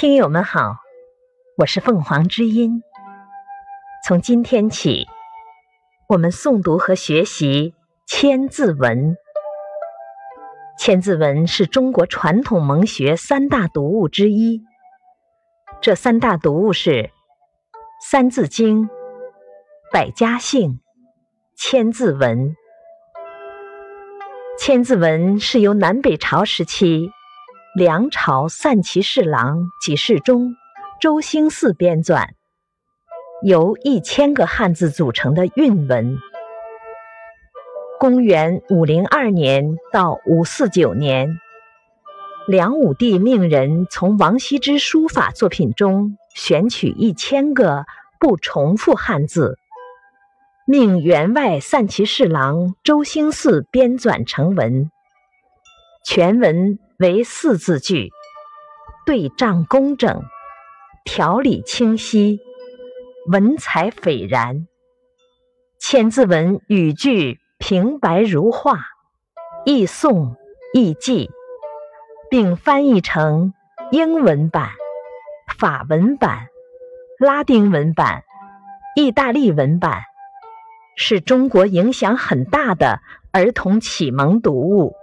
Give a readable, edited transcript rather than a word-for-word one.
听友们好，我是凤凰之音。从今天起，我们诵读和学习千字文。千字文是中国传统蒙学三大读物之一。这三大读物是三字经、百家姓、千字文。千字文是由南北朝时期梁朝散骑侍郎给事中周兴嗣编纂，由1000个汉字组成的韵文。公元502年到549年，梁武帝命人从王羲之书法作品中选取1000个不重复汉字，命员外散骑侍郎周兴嗣编纂成文。全文为4字句，对仗工整，条理清晰，文采斐然。千字文语句平白如画，易诵易记，并翻译成英文版、法文版、拉丁文版、意大利文版，是中国影响很大的儿童启蒙读物。